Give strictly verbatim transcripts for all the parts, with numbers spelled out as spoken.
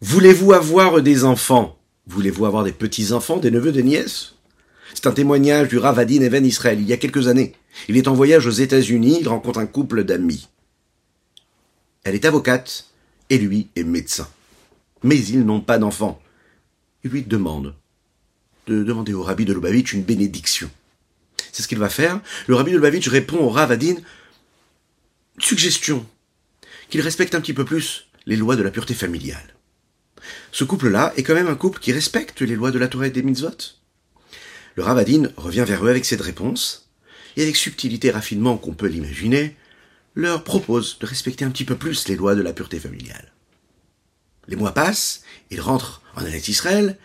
Voulez-vous avoir des enfants ? Voulez-vous avoir des petits-enfants, des neveux, des nièces ? C'est un témoignage du Rav Adin Even-Israël, il y a quelques années. Il est en voyage aux États-Unis, il rencontre un couple d'amis. Elle est avocate et lui est médecin. Mais ils n'ont pas d'enfants. Il lui demande de demander au Rabbi de Lubavitch une bénédiction. C'est ce qu'il va faire. Le Rabbi de Lubavitch répond au Rav Adin une suggestion, qu'il respecte un petit peu plus les lois de la pureté familiale. Ce couple-là est quand même un couple qui respecte les lois de la Torah et des mitzvot. Le Rav Adin revient vers eux avec cette réponse, et avec subtilité et raffinement qu'on peut l'imaginer, leur propose de respecter un petit peu plus les lois de la pureté familiale. Les mois passent, ils rentrent en Eretz Israël,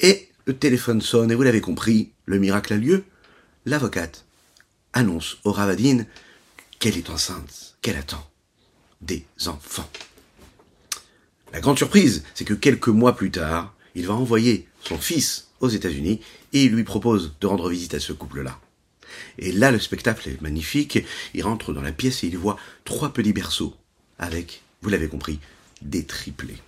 et le téléphone sonne, et vous l'avez compris, le miracle a lieu. L'avocate annonce au Rav Adin qu'elle est enceinte, qu'elle attend des enfants. La grande surprise, c'est que quelques mois plus tard, il va envoyer son fils aux États-Unis et il lui propose de rendre visite à ce couple-là. Et là, le spectacle est magnifique. Il rentre dans la pièce et il voit trois petits berceaux avec, vous l'avez compris, des triplés.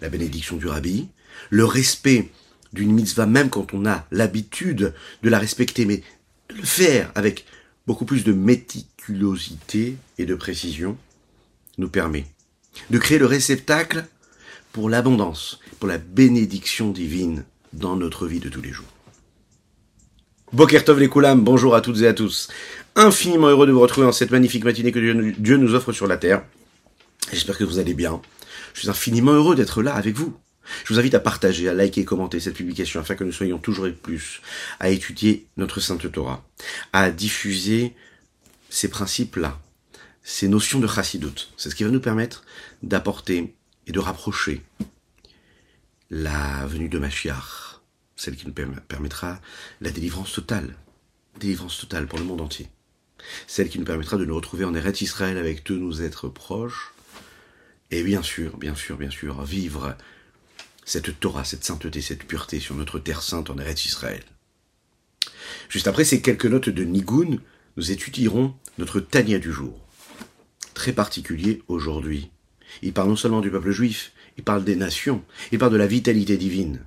La bénédiction du rabbi, le respect d'une mitzvah, même quand on a l'habitude de la respecter, mais de le faire avec beaucoup plus de méticulosité et de précision, nous permet de créer le réceptacle pour l'abondance, pour la bénédiction divine dans notre vie de tous les jours. Boker Tov les Koulam, bonjour à toutes et à tous. Infiniment heureux de vous retrouver en cette magnifique matinée que Dieu nous offre sur la terre. J'espère que vous allez bien. Je suis infiniment heureux d'être là avec vous. Je vous invite à partager, à liker et commenter cette publication afin que nous soyons toujours et plus à étudier notre Sainte Torah, à diffuser ces principes-là, ces notions de Hassidout. C'est ce qui va nous permettre d'apporter et de rapprocher la venue de Mashiach, celle qui nous permettra la délivrance totale, délivrance totale pour le monde entier, celle qui nous permettra de nous retrouver en Eretz Israël avec tous nos êtres proches, et bien sûr, bien sûr, bien sûr, vivre cette Torah, cette sainteté, cette pureté sur notre terre sainte en Eretz Israël. Juste après ces quelques notes de Nigoun, nous étudierons notre Tanya du jour. Très particulier aujourd'hui. Il parle non seulement du peuple juif, il parle des nations, il parle de la vitalité divine.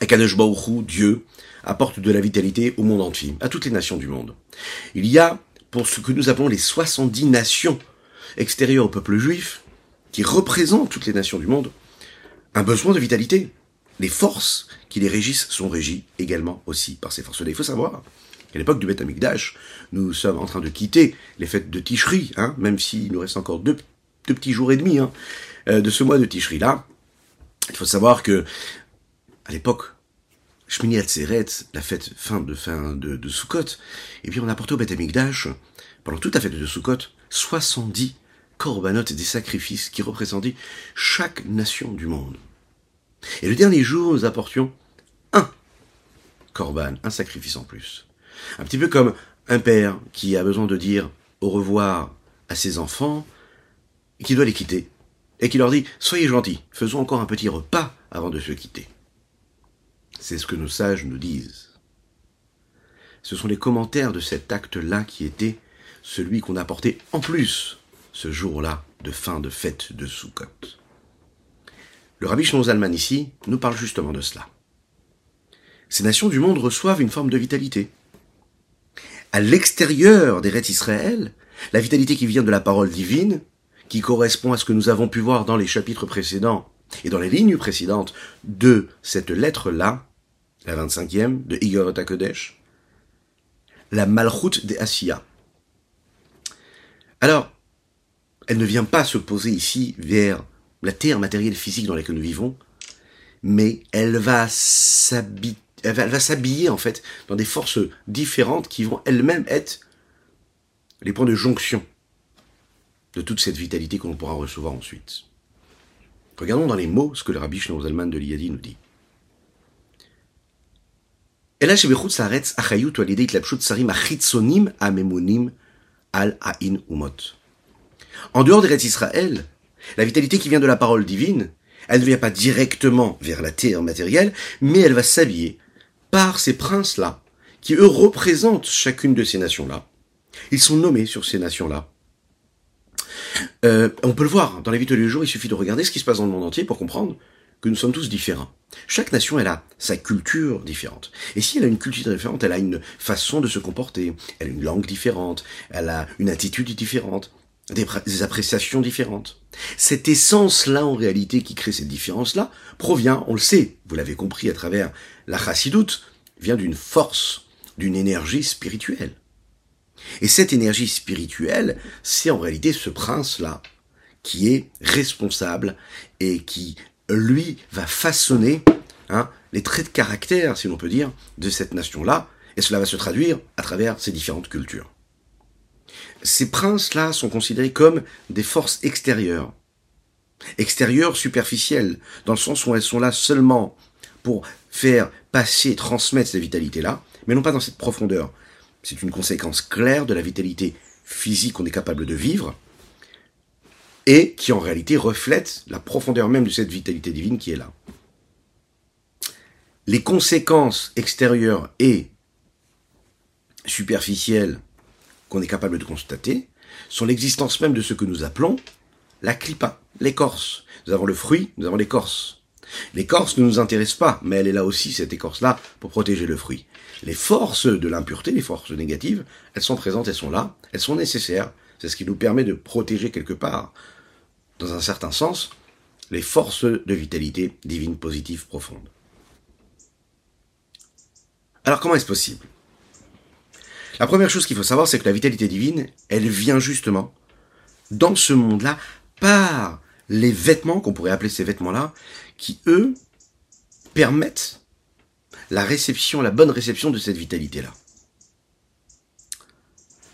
Akadosh Baruch Hu, Dieu, apporte de la vitalité au monde entier, à toutes les nations du monde. Il y a, pour ce que nous appelons les soixante-dix nations extérieures au peuple juif, qui représentent toutes les nations du monde, un besoin de vitalité. Les forces qui les régissent sont régies également aussi par ces forces-là. Il faut savoir qu'à l'époque du Beth Amigdash, nous sommes en train de quitter les fêtes de Tichri, hein, même s'il nous reste encore deux, deux petits jours et demi hein, de ce mois de Tichri-là. Il faut savoir que à l'époque, Shmini Atzeret, la fête fin de fin de, de Soukot, et bien on apportait au Beth Amigdash, pendant toute la fête de Soukot, soixante-dix corbanotes et des sacrifices qui représentaient chaque nation du monde. Et le dernier jour, nous apportions un corban, un sacrifice en plus. Un petit peu comme un père qui a besoin de dire au revoir à ses enfants, et qui doit les quitter, et qui leur dit « Soyez gentils, faisons encore un petit repas avant de se quitter ». C'est ce que nos sages nous disent. Ce sont les commentaires de cet acte-là qui était celui qu'on apportait en plus ce jour-là de fin de fête de Soukot. Le Rabbi Shneur Zalman ici nous parle justement de cela. Ces nations du monde reçoivent une forme de vitalité. À l'extérieur d'Eretz Israël, la vitalité qui vient de la parole divine, qui correspond à ce que nous avons pu voir dans les chapitres précédents et dans les lignes précédentes de cette lettre-là, la vingt-cinquième, de Iguerot HaKodesh, la Malchut d'Assyah. Alors, elle ne vient pas se poser ici vers la terre matérielle physique dans laquelle nous vivons, mais elle va s'habiller, elle va, elle va s'habiller en fait dans des forces différentes qui vont elles-mêmes être les points de jonction de toute cette vitalité que l'on pourra recevoir ensuite. Regardons dans les mots ce que le Rabbi Shneur Zalman de l'Iyadi nous dit. En dehors d'Eretz Israël, la vitalité qui vient de la parole divine, elle ne vient pas directement vers la terre matérielle, mais elle va s'habiller par ces princes-là, qui eux représentent chacune de ces nations-là. Ils sont nommés sur ces nations-là. Euh, on peut le voir, dans la vie de tous les jours, il suffit de regarder ce qui se passe dans le monde entier pour comprendre que nous sommes tous différents. Chaque nation, elle a sa culture différente. Et si elle a une culture différente, elle a une façon de se comporter, elle a une langue différente, elle a une attitude différente, des, des appréciations différentes. Cette essence-là, en réalité, qui crée cette différence-là, provient, on le sait, vous l'avez compris à travers la Hassidout, vient d'une force, d'une énergie spirituelle. Et cette énergie spirituelle, c'est en réalité ce prince-là qui est responsable et qui, lui, va façonner hein, les traits de caractère, si l'on peut dire, de cette nation-là. Et cela va se traduire à travers ces différentes cultures. Ces princes-là sont considérés comme des forces extérieures. Extérieures superficielles, dans le sens où elles sont là seulement pour faire passer, transmettre cette vitalité-là, mais non pas dans cette profondeur. C'est une conséquence claire de la vitalité physique qu'on est capable de vivre et qui en réalité reflète la profondeur même de cette vitalité divine qui est là. Les conséquences extérieures et superficielles qu'on est capable de constater sont l'existence même de ce que nous appelons la clippa, l'écorce. Nous avons le fruit, nous avons l'écorce. L'écorce ne nous intéresse pas, mais elle est là aussi, cette écorce-là, pour protéger le fruit. Les forces de l'impureté, les forces négatives, elles sont présentes, elles sont là, elles sont nécessaires. C'est ce qui nous permet de protéger quelque part, dans un certain sens, les forces de vitalité divine positive profonde. Alors comment est-ce possible? La première chose qu'il faut savoir, c'est que la vitalité divine, elle vient justement dans ce monde-là par les vêtements, qu'on pourrait appeler ces vêtements-là, qui, eux, permettent la réception, la bonne réception de cette vitalité-là.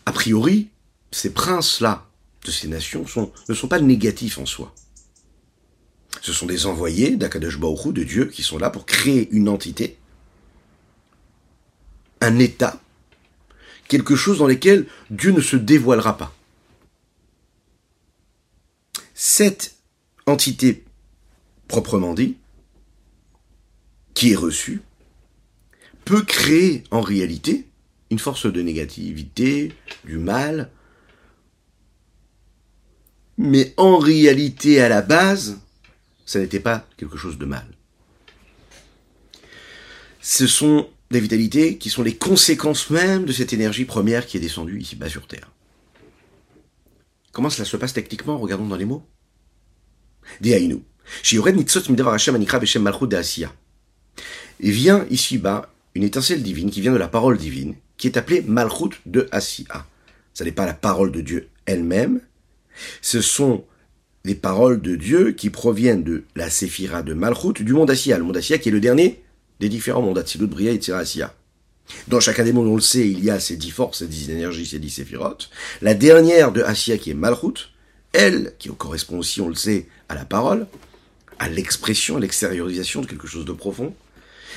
A priori, ces princes-là, de ces nations, sont, ne sont pas négatifs en soi. Ce sont des envoyés d'Akadosh Baruch Hu, de Dieu, qui sont là pour créer une entité, un état, quelque chose dans lequel Dieu ne se dévoilera pas. Cette entité proprement dit, qui est reçue, peut créer en réalité une force de négativité, du mal, mais en réalité à la base, ça n'était pas quelque chose de mal. Ce sont des vitalités qui sont les conséquences même de cette énergie première qui est descendue ici-bas sur Terre. Comment cela se passe techniquement? Regardons dans les mots. Dehainu. Il vient ici-bas une étincelle divine qui vient de la parole divine, qui est appelée Malchut d'Assyah. Ce n'est pas la parole de Dieu elle-même, ce sont les paroles de Dieu qui proviennent de la Séphira de Malchut, du monde Asya, le monde Asya qui est le dernier des différents mondes, Atsilout, Briya, Yetsira, Asya. Dans chacun des mondes, on le sait, il y a ces dix forces, ces dix énergies, ces dix Séphirotes. La dernière de Asya qui est Malchut, elle, qui correspond aussi, on le sait, à la parole, à l'expression, à l'extériorisation de quelque chose de profond,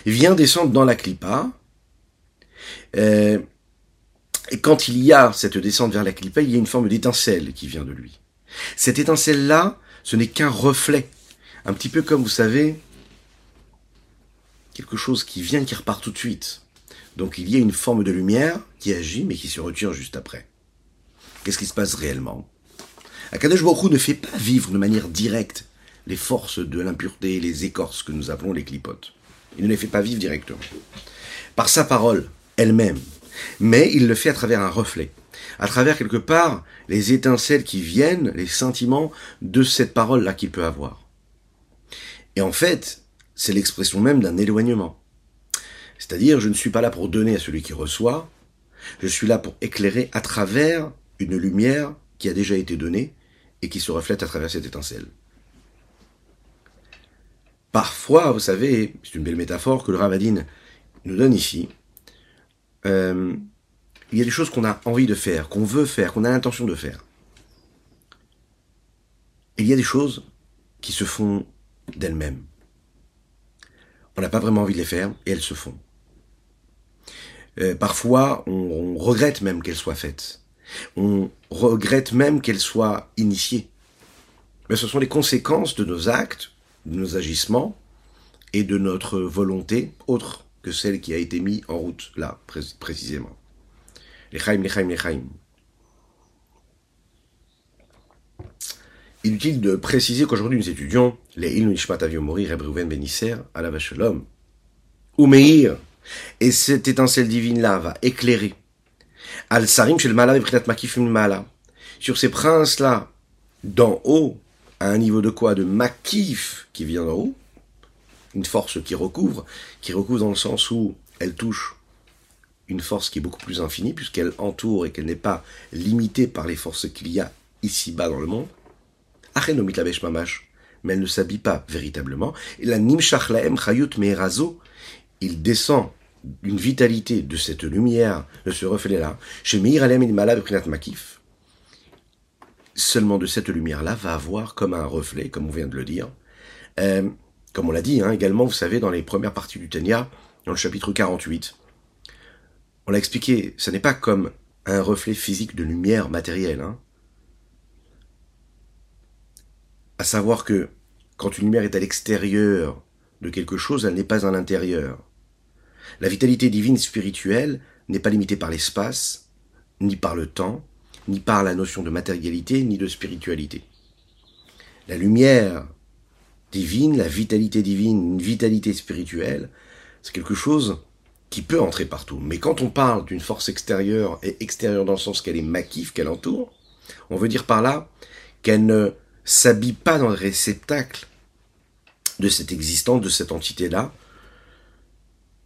vient descendre dans la clippa. Euh, et quand il y a cette descente vers la clippa, il y a une forme d'étincelle qui vient de lui. Cette étincelle-là, ce n'est qu'un reflet. Un petit peu comme, vous savez, quelque chose qui vient et qui repart tout de suite. Donc il y a une forme de lumière qui agit, mais qui se retire juste après. Qu'est-ce qui se passe réellement? Akadosh Baruch Hu ne fait pas vivre de manière directe les forces de l'impureté, les écorces que nous appelons les clipotes. Il ne les fait pas vivre directement. Par sa parole, elle-même. Mais il le fait à travers un reflet. À travers, quelque part, les étincelles qui viennent, les sentiments de cette parole-là qu'il peut avoir. Et en fait, c'est l'expression même d'un éloignement. C'est-à-dire, je ne suis pas là pour donner à celui qui reçoit, je suis là pour éclairer à travers une lumière qui a déjà été donnée et qui se reflète à travers cette étincelle. Parfois, vous savez, c'est une belle métaphore que le Rav Adin nous donne ici, euh, il y a des choses qu'on a envie de faire, qu'on veut faire, qu'on a l'intention de faire. Et il y a des choses qui se font d'elles-mêmes. On n'a pas vraiment envie de les faire, et elles se font. Euh, parfois, on, on regrette même qu'elles soient faites. On regrette même qu'elles soient initiées. Mais ce sont les conséquences de nos actes, de nos agissements, et de notre volonté, autre que celle qui a été mise en route, là, pré- précisément. Les chaim, les chaim, les chaim. Inutile de préciser qu'aujourd'hui nous étudions les il nishmat avio mori Reb Reuven ben Isser alav shalom ou meir, et cette étincelle divine là va éclairer al sarim shel ma'ala b'prinat makif min ma'ala, sur ces princes là d'en haut, à un niveau de quoi, de makif qui vient d'en haut, une force qui recouvre, qui recouvre dans le sens où elle touche une force qui est beaucoup plus infinie puisqu'elle entoure et qu'elle n'est pas limitée par les forces qu'il y a ici bas dans le monde. Mais elle ne s'habille pas véritablement. Et la nimshach lahem chayut me'erazo, il descend d'une vitalité de cette lumière, de ce reflet-là, chez meir alem il malab prinat makif. Seulement de cette lumière-là va avoir comme un reflet, comme on vient de le dire. Euh, comme on l'a dit hein, également, vous savez, dans les premières parties du Tanya, dans le chapitre quarante-huit, on l'a expliqué, ce n'est pas comme un reflet physique de lumière matérielle, hein. À savoir que quand une lumière est à l'extérieur de quelque chose, elle n'est pas à l'intérieur. La vitalité divine spirituelle n'est pas limitée par l'espace, ni par le temps, ni par la notion de matérialité, ni de spiritualité. La lumière divine, la vitalité divine, une vitalité spirituelle, c'est quelque chose qui peut entrer partout. Mais quand on parle d'une force extérieure, et extérieure dans le sens qu'elle est makif, qu'elle entoure, on veut dire par là qu'elle ne s'habille pas dans le réceptacle de cette existence, de cette entité-là,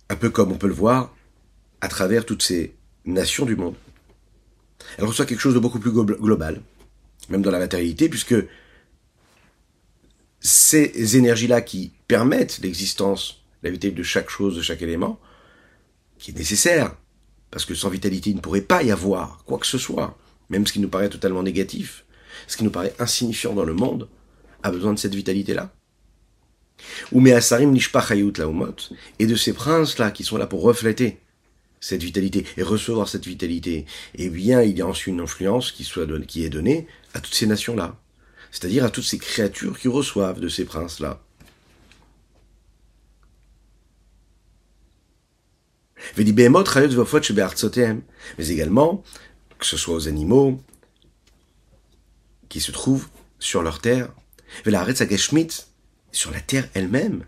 un peu comme on peut le voir à travers toutes ces nations du monde. Elle reçoit quelque chose de beaucoup plus global, même dans la matérialité, puisque ces énergies-là qui permettent l'existence, la vitalité de chaque chose, de chaque élément, qui est nécessaire, parce que sans vitalité, il ne pourrait pas y avoir quoi que ce soit, même ce qui nous paraît totalement négatif, ce qui nous paraît insignifiant dans le monde, a besoin de cette vitalité-là. Ou mais Asarim Nishpach Hayout Laumot, et de ces princes-là qui sont là pour refléter cette vitalité et recevoir cette vitalité, eh bien, il y a ensuite une influence qui, soit don... qui est donnée à toutes ces nations-là, c'est-à-dire à toutes ces créatures qui reçoivent de ces princes-là. Vedi Behemot Hayot Vofot Shebeartzotem, mais également, que ce soit aux animaux, qui se trouvent sur leur terre, vela haaretz hagashmit, sur la terre elle-même,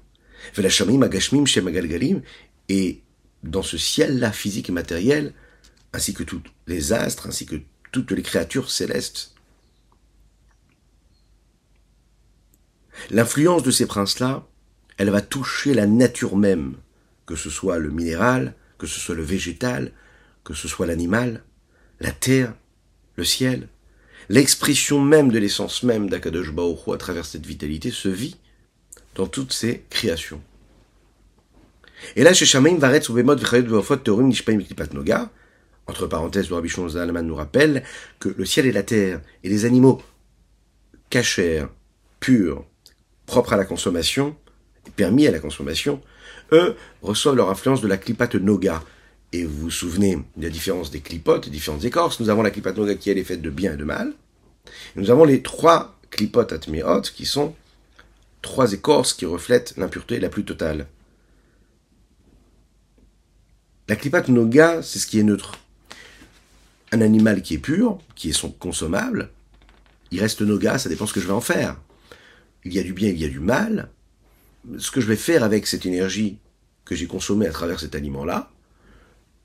vela shamayim hagashmim shem hagalgalim, et dans ce ciel-là, physique et matériel, ainsi que tous les astres, ainsi que toutes les créatures célestes. L'influence de ces princes-là, elle va toucher la nature même, que ce soit le minéral, que ce soit le végétal, que ce soit l'animal, la terre, le ciel. L'expression même de l'essence même d'Akadosh Baruch Hu à travers cette vitalité se vit dans toutes ses créations. Et là, chez Shamaim Varetz ou Bemot V'Chayot V'Ofot Teorim Nishpaim Clipate Noga, entre parenthèses, le Rabbi Shneur Zalman nous rappelle que le ciel et la terre et les animaux cachers, purs, propres à la consommation, permis à la consommation, eux reçoivent leur influence de la clipate Noga. Et vous vous souvenez de la différence des clipotes, des différentes écorces. Nous avons la clipate Noga qui elle est faite de bien et de mal. Et nous avons les trois clipotes atmiotes qui sont trois écorces qui reflètent l'impureté la plus totale. La clipate Noga, c'est ce qui est neutre. Un animal qui est pur, qui est son consommable, il reste Noga, ça dépend ce que je vais en faire. Il y a du bien, il y a du mal. Ce que je vais faire avec cette énergie que j'ai consommée à travers cet aliment-là,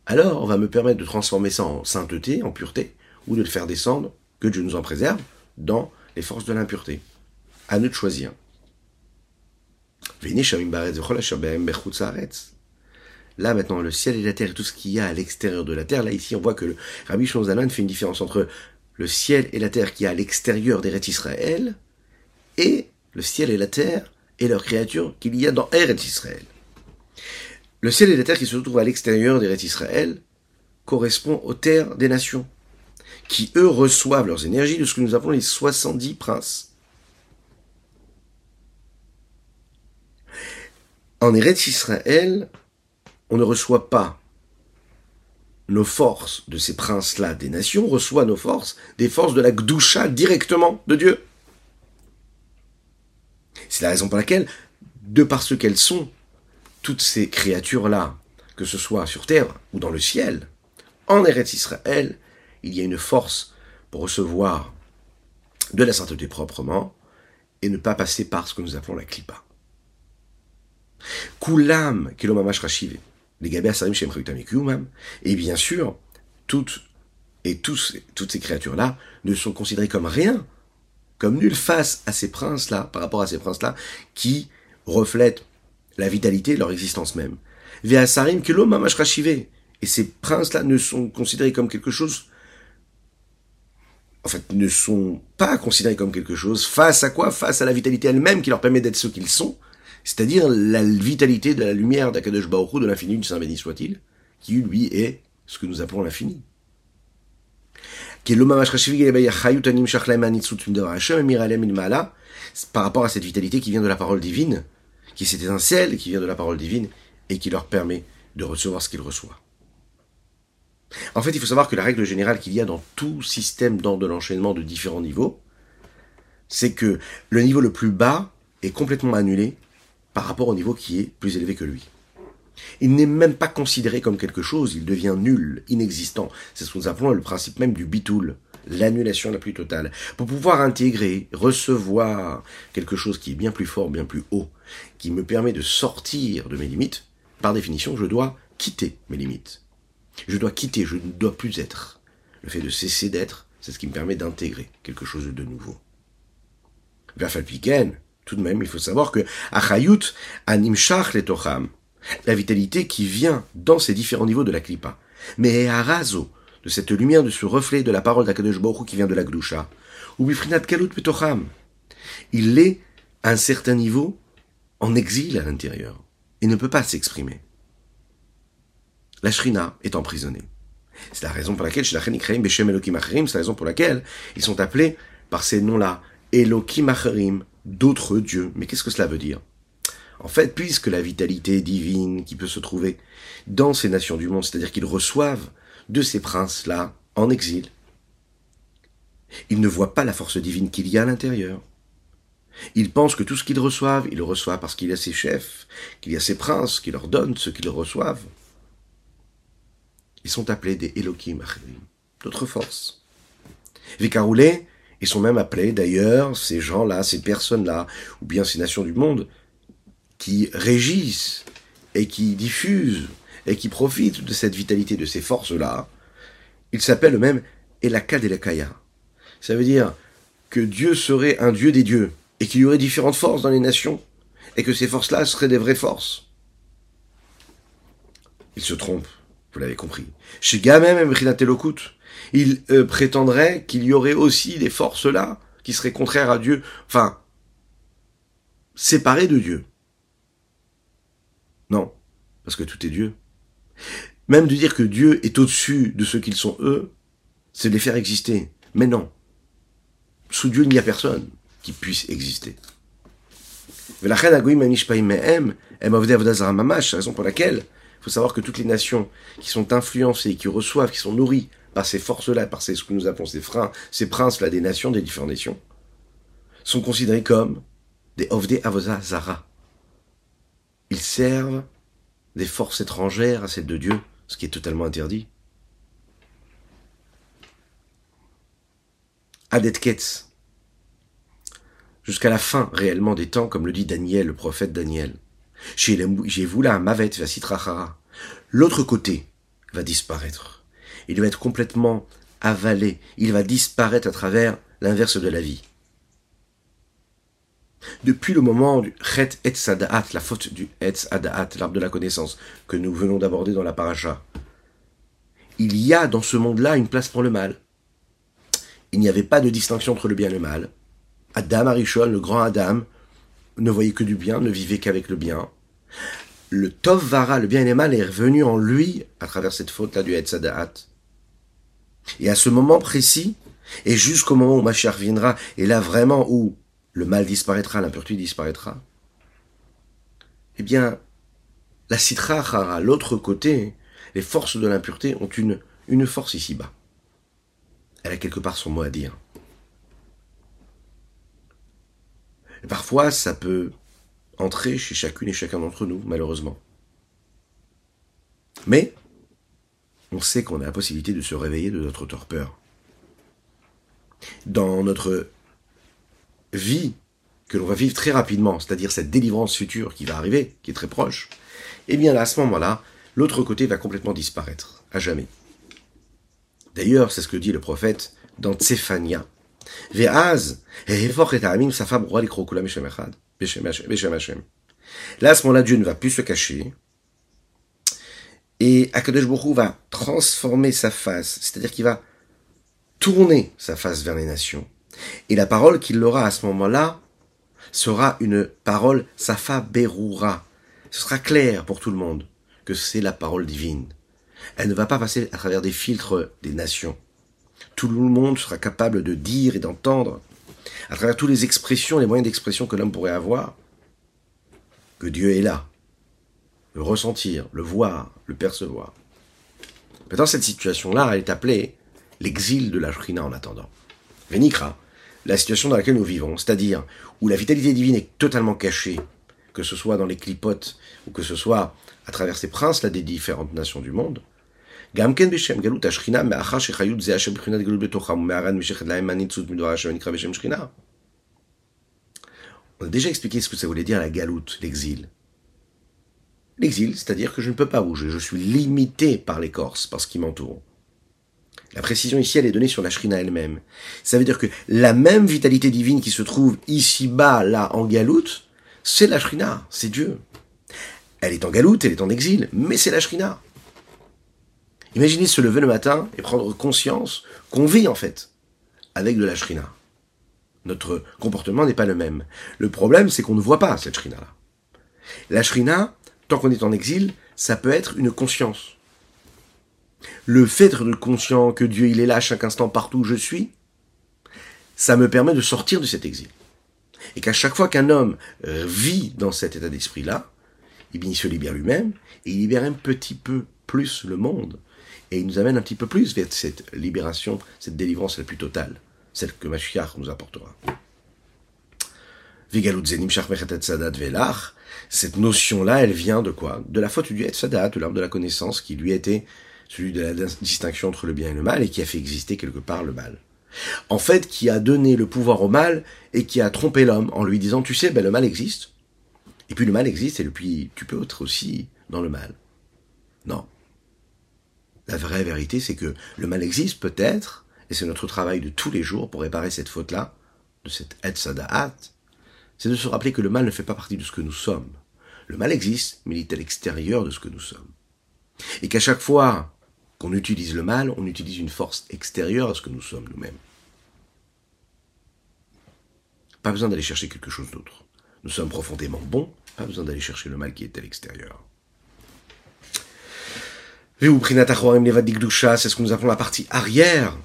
alors on va me permettre de transformer ça en sainteté, en pureté, ou de le faire descendre, que Dieu nous en préserve, dans les forces de l'impureté. À nous de choisir. Là, maintenant, le ciel et la terre, et tout ce qu'il y a à l'extérieur de la terre, là, ici, on voit que le Rabbi Shneur Zalman fait une différence entre le ciel et la terre qu'il y a à l'extérieur d'Eretz Israël, et le ciel et la terre et leurs créatures qu'il y a dans Eretz Israël. Le ciel et la terre qui se trouvent à l'extérieur d'Eretz Israël correspondent aux terres des nations, qui, eux, reçoivent leurs énergies de ce que nous appelons les soixante-dix princes. En Eretz Israël, on ne reçoit pas nos forces de ces princes-là des nations, on reçoit nos forces des forces de la Gdoucha directement de Dieu. C'est la raison pour laquelle, de par ce qu'elles sont, toutes ces créatures-là, que ce soit sur terre ou dans le ciel, en Eretz Israël, il y a une force pour recevoir de la sainteté proprement et ne pas passer par ce que nous appelons la Klippa. Kulam kelo mamash rashive, les gabé asarim shem chayutam yekiyumam, et bien sûr, toutes et tous, toutes ces créatures-là ne sont considérées comme rien, comme nul face à ces princes-là, par rapport à ces princes-là, qui reflètent la vitalité de leur existence même. Ve asarim kelo mamash rashive, et ces princes-là ne sont considérés comme quelque chose, en fait, ne sont pas considérés comme quelque chose, face à quoi? Face à la vitalité elle-même qui leur permet d'être ce qu'ils sont, c'est-à-dire la vitalité de la lumière d'Akadosh Baruch Hu, de l'infini du Saint Béni soit-il, qui lui est ce que nous appelons l'infini. Par rapport à cette vitalité qui vient de la parole divine, qui s'est étincelle, qui vient de la parole divine, et qui leur permet de recevoir ce qu'ils reçoivent. En fait, il faut savoir que la règle générale qu'il y a dans tout système d'ordre de l'enchaînement de différents niveaux, c'est que le niveau le plus bas est complètement annulé par rapport au niveau qui est plus élevé que lui. Il n'est même pas considéré comme quelque chose, il devient nul, inexistant. C'est ce que nous appelons le principe même du bitoul, l'annulation la plus totale. Pour pouvoir intégrer, recevoir quelque chose qui est bien plus fort, bien plus haut, qui me permet de sortir de mes limites, par définition, je dois quitter mes limites. Je dois quitter, je ne dois plus être. Le fait de cesser d'être, c'est ce qui me permet d'intégrer quelque chose de nouveau. Verfalpiken, tout de même, il faut savoir que Achayut animshach letocham, la vitalité qui vient dans ces différents niveaux de la Klippa, mais harazo, de cette lumière, de ce reflet de la parole d'Akadosh Baruch Hu qui vient de la Gdusha, ou bifrinat kalut betocham, il est à un certain niveau en exil à l'intérieur et ne peut pas s'exprimer. La Shrina est emprisonnée. C'est la raison pour laquelle beshem Elohimacherim, c'est la raison pour laquelle ils sont appelés par ces noms-là, Elohimacherim, d'autres dieux. Mais qu'est-ce que cela veut dire? En fait, puisque la vitalité divine qui peut se trouver dans ces nations du monde, c'est-à-dire qu'ils reçoivent de ces princes-là en exil, ils ne voient pas la force divine qu'il y a à l'intérieur. Ils pensent que tout ce qu'ils reçoivent, ils le reçoivent parce qu'il y a ses chefs, qu'il y a ses princes qui leur donnent ce qu'ils reçoivent. Ils sont appelés des Elohimacherim, d'autres forces. Vekaroulé, ils sont même appelés, d'ailleurs, ces gens-là, ces personnes-là, ou bien ces nations du monde, qui régissent et qui diffusent et qui profitent de cette vitalité, de ces forces-là. Ils s'appellent eux-mêmes Elaka Delakaya. Ça veut dire que Dieu serait un Dieu des dieux et qu'il y aurait différentes forces dans les nations et que ces forces-là seraient des vraies forces. Ils se trompent, vous l'avez compris. Chez Gamem et Mrinatelokut, il euh, prétendrait qu'il y aurait aussi des forces là qui seraient contraires à Dieu, enfin, séparées de Dieu. Non, parce que tout est Dieu. Même de dire que Dieu est au-dessus de ce qu'ils sont eux, c'est de les faire exister. Mais non, sous Dieu, il n'y a personne qui puisse exister. C'est la raison pour laquelle il faut savoir que toutes les nations qui sont influencées, qui reçoivent, qui sont nourries par ces forces-là, par ces, ce que nous appelons ces, freins, ces princes-là des nations, des différentes nations, sont considérés comme des ovde avodazara. Ils servent des forces étrangères à celles de Dieu, ce qui est totalement interdit. Ad et Ketz, jusqu'à la fin réellement des temps, comme le dit Daniel, le prophète Daniel. Sheyevoula Mavet Vasitrachara. L'autre côté va disparaître. Il va être complètement avalé. Il va disparaître à travers l'inverse de la vie. Depuis le moment du Chet Hetzada'at, la faute du Hetzada'at, l'arbre de la connaissance, que nous venons d'aborder dans la paracha, il y a dans ce monde-là une place pour le mal. Il n'y avait pas de distinction entre le bien et le mal. Adam Arishon, le grand Adam, ne voyait que du bien, ne vivait qu'avec le bien. Le Tov Vara, le bien et le mal, est revenu en lui à travers cette faute-là du Hetzada'at. Et à ce moment précis, et jusqu'au moment où Mashiach viendra, et là vraiment où le mal disparaîtra, l'impureté disparaîtra, eh bien, la Sitra Achara, l'autre côté, les forces de l'impureté ont une, une force ici-bas. Elle a quelque part son mot à dire. Et parfois, ça peut entrer chez chacune et chacun d'entre nous, malheureusement. Mais, on sait qu'on a la possibilité de se réveiller de notre torpeur. Dans notre vie que l'on va vivre très rapidement, c'est-à-dire cette délivrance future qui va arriver, qui est très proche, eh bien là, à ce moment-là, l'autre côté va complètement disparaître, à jamais. D'ailleurs, c'est ce que dit le prophète dans Tsefania. Ve'az, he'efoch et ha'amim safab roal ikrokulam beshem echad, beshem Hashem. Là, à ce moment-là, Dieu ne va plus se cacher, et Akadosh Baruch Hu va transformer sa face, c'est-à-dire qu'il va tourner sa face vers les nations. Et la parole qu'il aura à ce moment-là sera une parole Safa Berura. Ce sera clair pour tout le monde que c'est la parole divine. Elle ne va pas passer à travers des filtres des nations. Tout le monde sera capable de dire et d'entendre, à travers toutes les expressions, les moyens d'expression que l'homme pourrait avoir, que Dieu est là. Le ressentir, le voir, le percevoir. Maintenant, cette situation-là, elle est appelée l'exil de la Shrina en attendant. Vénikra, la situation dans laquelle nous vivons, c'est-à-dire où la vitalité divine est totalement cachée, que ce soit dans les clipotes ou que ce soit à travers ces princes là des différentes nations du monde. On a déjà expliqué ce que ça voulait dire la galoute, l'exil. L'exil, c'est-à-dire que je ne peux pas bouger, je suis limité par les Corses, par ce qui m'entoure. La précision ici, elle est donnée sur la Shrina elle-même. Ça veut dire que la même vitalité divine qui se trouve ici-bas, là, en galoute, c'est la Shrina, c'est Dieu. Elle est en galoute, elle est en exil, mais c'est la Shrina. Imaginez se lever le matin et prendre conscience qu'on vit, en fait, avec de la Shrina. Notre comportement n'est pas le même. Le problème, c'est qu'on ne voit pas cette Shrina-là. La Shrina, tant qu'on est en exil, ça peut être une conscience. Le fait d'être conscient que Dieu il est là à chaque instant partout où je suis, ça me permet de sortir de cet exil. Et qu'à chaque fois qu'un homme vit dans cet état d'esprit-là, eh bien, il se libère lui-même, et il libère un petit peu plus le monde, et il nous amène un petit peu plus vers cette libération, cette délivrance la plus totale, celle que Mashiach nous apportera. Cette notion-là, elle vient de quoi? De la faute du Hetzada'at, de l'arbre de la connaissance, qui lui était celui de la distinction entre le bien et le mal, et qui a fait exister quelque part le mal. En fait, qui a donné le pouvoir au mal, et qui a trompé l'homme, en lui disant, tu sais, ben, le mal existe, et puis le mal existe, et puis tu peux être aussi dans le mal. Non. La vraie vérité, c'est que le mal existe peut-être, et c'est notre travail de tous les jours pour réparer cette faute-là, de cette Hetzada'at, c'est de se rappeler que le mal ne fait pas partie de ce que nous sommes. Le mal existe, mais il est à l'extérieur de ce que nous sommes. Et qu'à chaque fois qu'on utilise le mal, on utilise une force extérieure à ce que nous sommes nous-mêmes. Pas besoin d'aller chercher quelque chose d'autre. Nous sommes profondément bons, pas besoin d'aller chercher le mal qui est à l'extérieur. C'est ce que nous appelons la partie arrière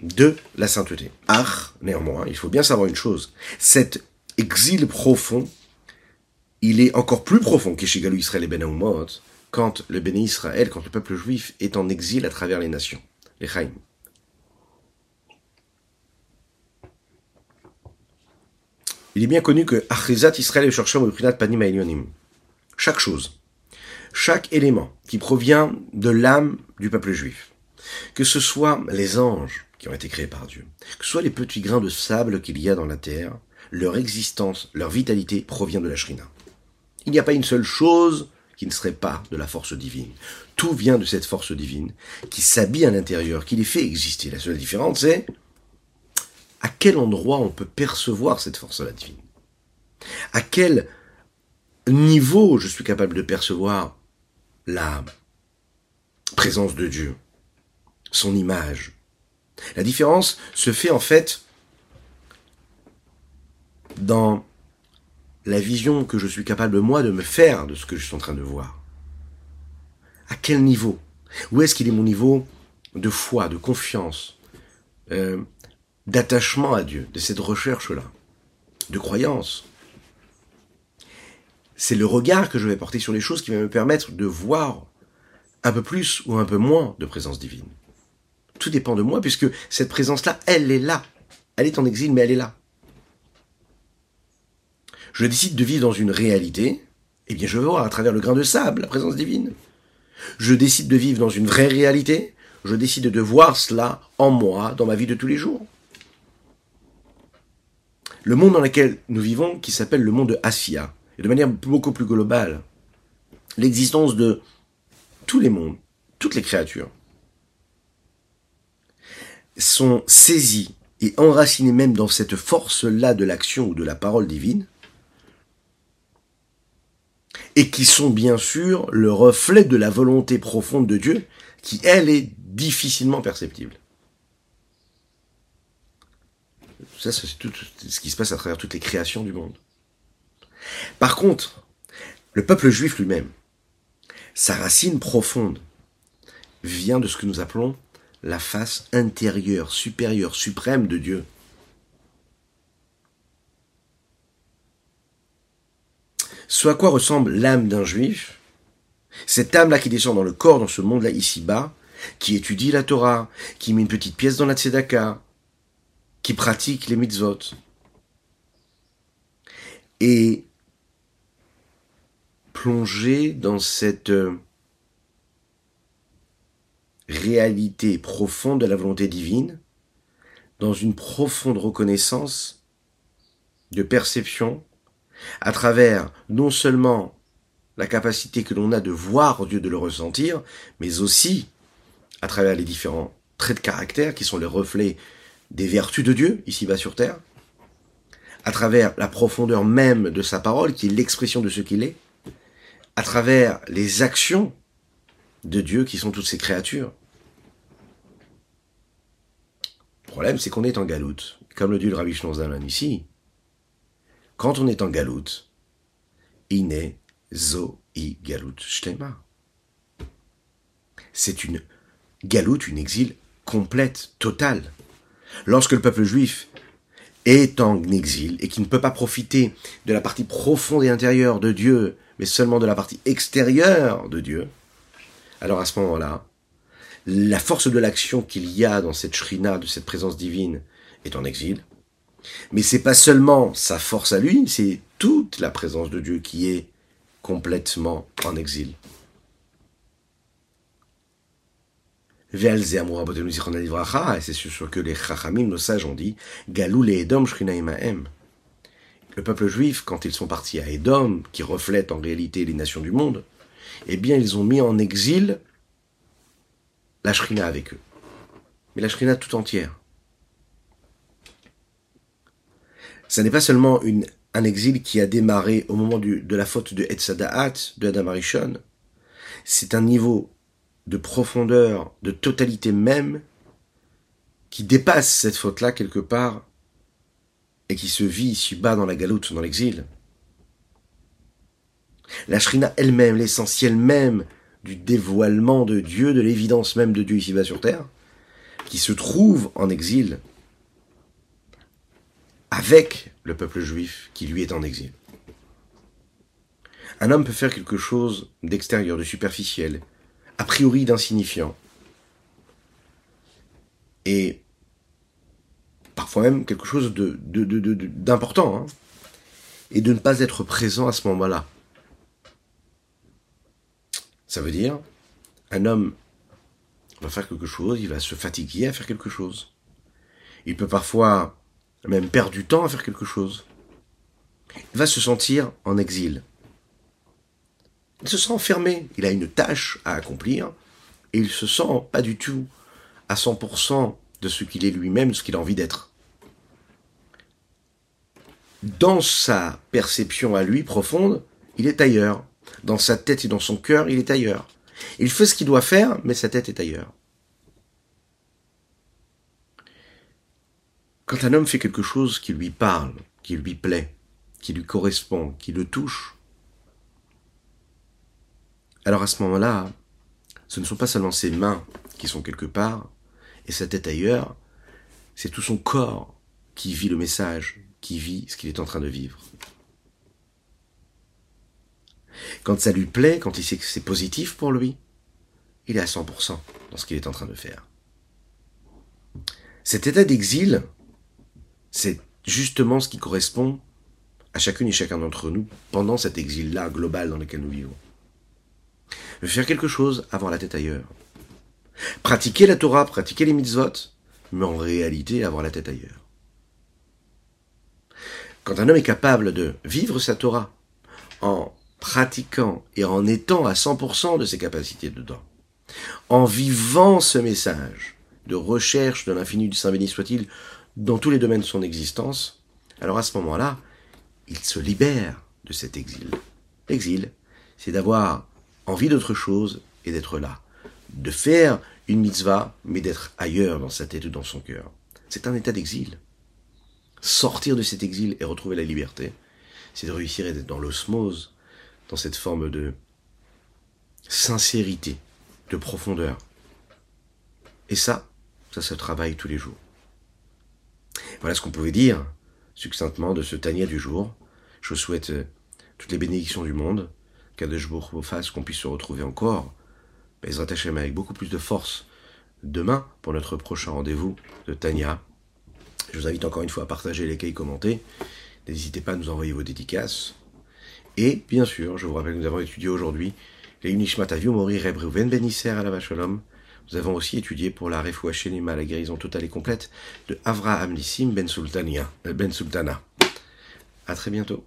de la sainteté. Ar, néanmoins, il faut bien savoir une chose, cet exil profond, il est encore plus profond qu'Eshigalou Israël et Ben Aumot, quand le Béné Israël, quand le peuple juif est en exil à travers les nations, les Chaim. Il est bien connu que Achrizat Israël et Shorsham ou Prinat Panim Elyonim. Chaque chose, chaque élément qui provient de l'âme du peuple juif, que ce soit les anges qui ont été créés par Dieu, que ce soit les petits grains de sable qu'il y a dans la terre, leur existence, leur vitalité provient de la Shrina. Il n'y a pas une seule chose qui ne serait pas de la force divine. Tout vient de cette force divine qui s'habille à l'intérieur, qui les fait exister. La seule différence, c'est à quel endroit on peut percevoir cette force-là divine. À quel niveau je suis capable de percevoir la présence de Dieu, son image. La différence se fait en fait dans la vision que je suis capable, moi, de me faire de ce que je suis en train de voir. À quel niveau? Où est-ce qu'il est mon niveau de foi, de confiance, euh, d'attachement à Dieu, de cette recherche-là, de croyance? C'est le regard que je vais porter sur les choses qui va me permettre de voir un peu plus ou un peu moins de présence divine. Tout dépend de moi, puisque cette présence-là, elle est là. Elle est en exil, mais elle est là. Je décide de vivre dans une réalité, eh bien je vais voir à travers le grain de sable la présence divine. Je décide de vivre dans une vraie réalité, je décide de voir cela en moi, dans ma vie de tous les jours. Le monde dans lequel nous vivons, qui s'appelle le monde de Asya, et de manière beaucoup plus globale, l'existence de tous les mondes, toutes les créatures, sont saisies et enracinées même dans cette force-là de l'action ou de la parole divine, et qui sont bien sûr le reflet de la volonté profonde de Dieu, qui, elle, est difficilement perceptible. Ça, c'est tout ce qui se passe à travers toutes les créations du monde. Par contre, le peuple juif lui-même, sa racine profonde, vient de ce que nous appelons la face intérieure, supérieure, suprême de Dieu. Ce à quoi ressemble l'âme d'un juif, cette âme-là qui descend dans le corps, dans ce monde-là, ici-bas, qui étudie la Torah, qui met une petite pièce dans la tzedaka, qui pratique les mitzvot. Et plongée dans cette réalité profonde de la volonté divine, dans une profonde reconnaissance de perception, à travers non seulement la capacité que l'on a de voir Dieu, de le ressentir, mais aussi à travers les différents traits de caractère qui sont les reflets des vertus de Dieu, ici-bas sur terre, à travers la profondeur même de sa parole, qui est l'expression de ce qu'il est, à travers les actions de Dieu qui sont toutes ces créatures. Le problème, c'est qu'on est en galoute. Comme le dit le Rabbi Shneur Zalman ici, quand on est en galoute, ine zoi galoute shtema. C'est une galoute, une exil complète, totale. Lorsque le peuple juif est en exil et qui ne peut pas profiter de la partie profonde et intérieure de Dieu, mais seulement de la partie extérieure de Dieu, alors à ce moment-là, la force de l'action qu'il y a dans cette Shrina, de cette présence divine, est en exil. Mais c'est pas seulement sa force à lui, c'est toute la présence de Dieu qui est complètement en exil. Et c'est sûr que les Chachamim, nos sages, ont dit Galou le Edom Shrina Imaem. Le peuple juif, quand ils sont partis à Edom, qui reflète en réalité les nations du monde, eh bien ils ont mis en exil la Shrina avec eux. Mais la Shrina tout entière. Ce n'est pas seulement une, un exil qui a démarré au moment du, de la faute de Hetzada'at, de Adam Arishon. C'est un niveau de profondeur, de totalité même, qui dépasse cette faute-là quelque part et qui se vit ici-bas dans la galoute, dans l'exil. La Shrina elle-même, l'essentiel même du dévoilement de Dieu, de l'évidence même de Dieu ici-bas sur terre, qui se trouve en exil, avec le peuple juif qui lui est en exil. Un homme peut faire quelque chose d'extérieur, de superficiel, a priori d'insignifiant, et parfois même quelque chose de, de, de, de, de, d'important, hein, et de ne pas être présent à ce moment-là. Ça veut dire, un homme va faire quelque chose, il va se fatiguer à faire quelque chose. Il peut parfois même perdre du temps à faire quelque chose. Il va se sentir en exil. Il se sent enfermé, il a une tâche à accomplir, et il se sent pas du tout à cent pour cent de ce qu'il est lui-même, de ce qu'il a envie d'être. Dans sa perception à lui profonde, il est ailleurs. Dans sa tête et dans son cœur, il est ailleurs. Il fait ce qu'il doit faire, mais sa tête est ailleurs. Quand un homme fait quelque chose qui lui parle, qui lui plaît, qui lui correspond, qui le touche, alors à ce moment-là, ce ne sont pas seulement ses mains qui sont quelque part, et sa tête ailleurs, c'est tout son corps qui vit le message, qui vit ce qu'il est en train de vivre. Quand ça lui plaît, quand il sait que c'est positif pour lui, il est à cent pour cent dans ce qu'il est en train de faire. Cet état d'exil, c'est justement ce qui correspond à chacune et chacun d'entre nous pendant cet exil-là global dans lequel nous vivons. Faire quelque chose, avoir la tête ailleurs. Pratiquer la Torah, pratiquer les mitzvot, mais en réalité avoir la tête ailleurs. Quand un homme est capable de vivre sa Torah en pratiquant et en étant à cent pour cent de ses capacités dedans, en vivant ce message de recherche de l'infini du Saint béni soit-il dans tous les domaines de son existence, alors à ce moment-là, il se libère de cet exil. L'exil, c'est d'avoir envie d'autre chose et d'être là, de faire une mitzvah, mais d'être ailleurs dans sa tête ou dans son cœur. C'est un état d'exil. Sortir de cet exil et retrouver la liberté, c'est de réussir à être dans l'osmose, dans cette forme de sincérité, de profondeur. Et ça, ça se travaille tous les jours. Voilà ce qu'on pouvait dire succinctement de ce Tanya du jour. Je vous souhaite toutes les bénédictions du monde, qu'Akadosh Baruch Hou fasse qu'on puisse se retrouver encore, Bezrat Hashem, avec beaucoup plus de force demain pour notre prochain rendez-vous de Tanya. Je vous invite encore une fois à partager, liker, commenter. N'hésitez pas à nous envoyer vos dédicaces. Et bien sûr, je vous rappelle que nous avons étudié aujourd'hui les Unishmat Aviu Mori Reb Reuven Ben Isser Alav Shalom. Nous avons aussi étudié pour la Refoua Shelema, la guérison totale et complète de Avraham Nissim Ben Sultania, Ben Sultana. À très bientôt.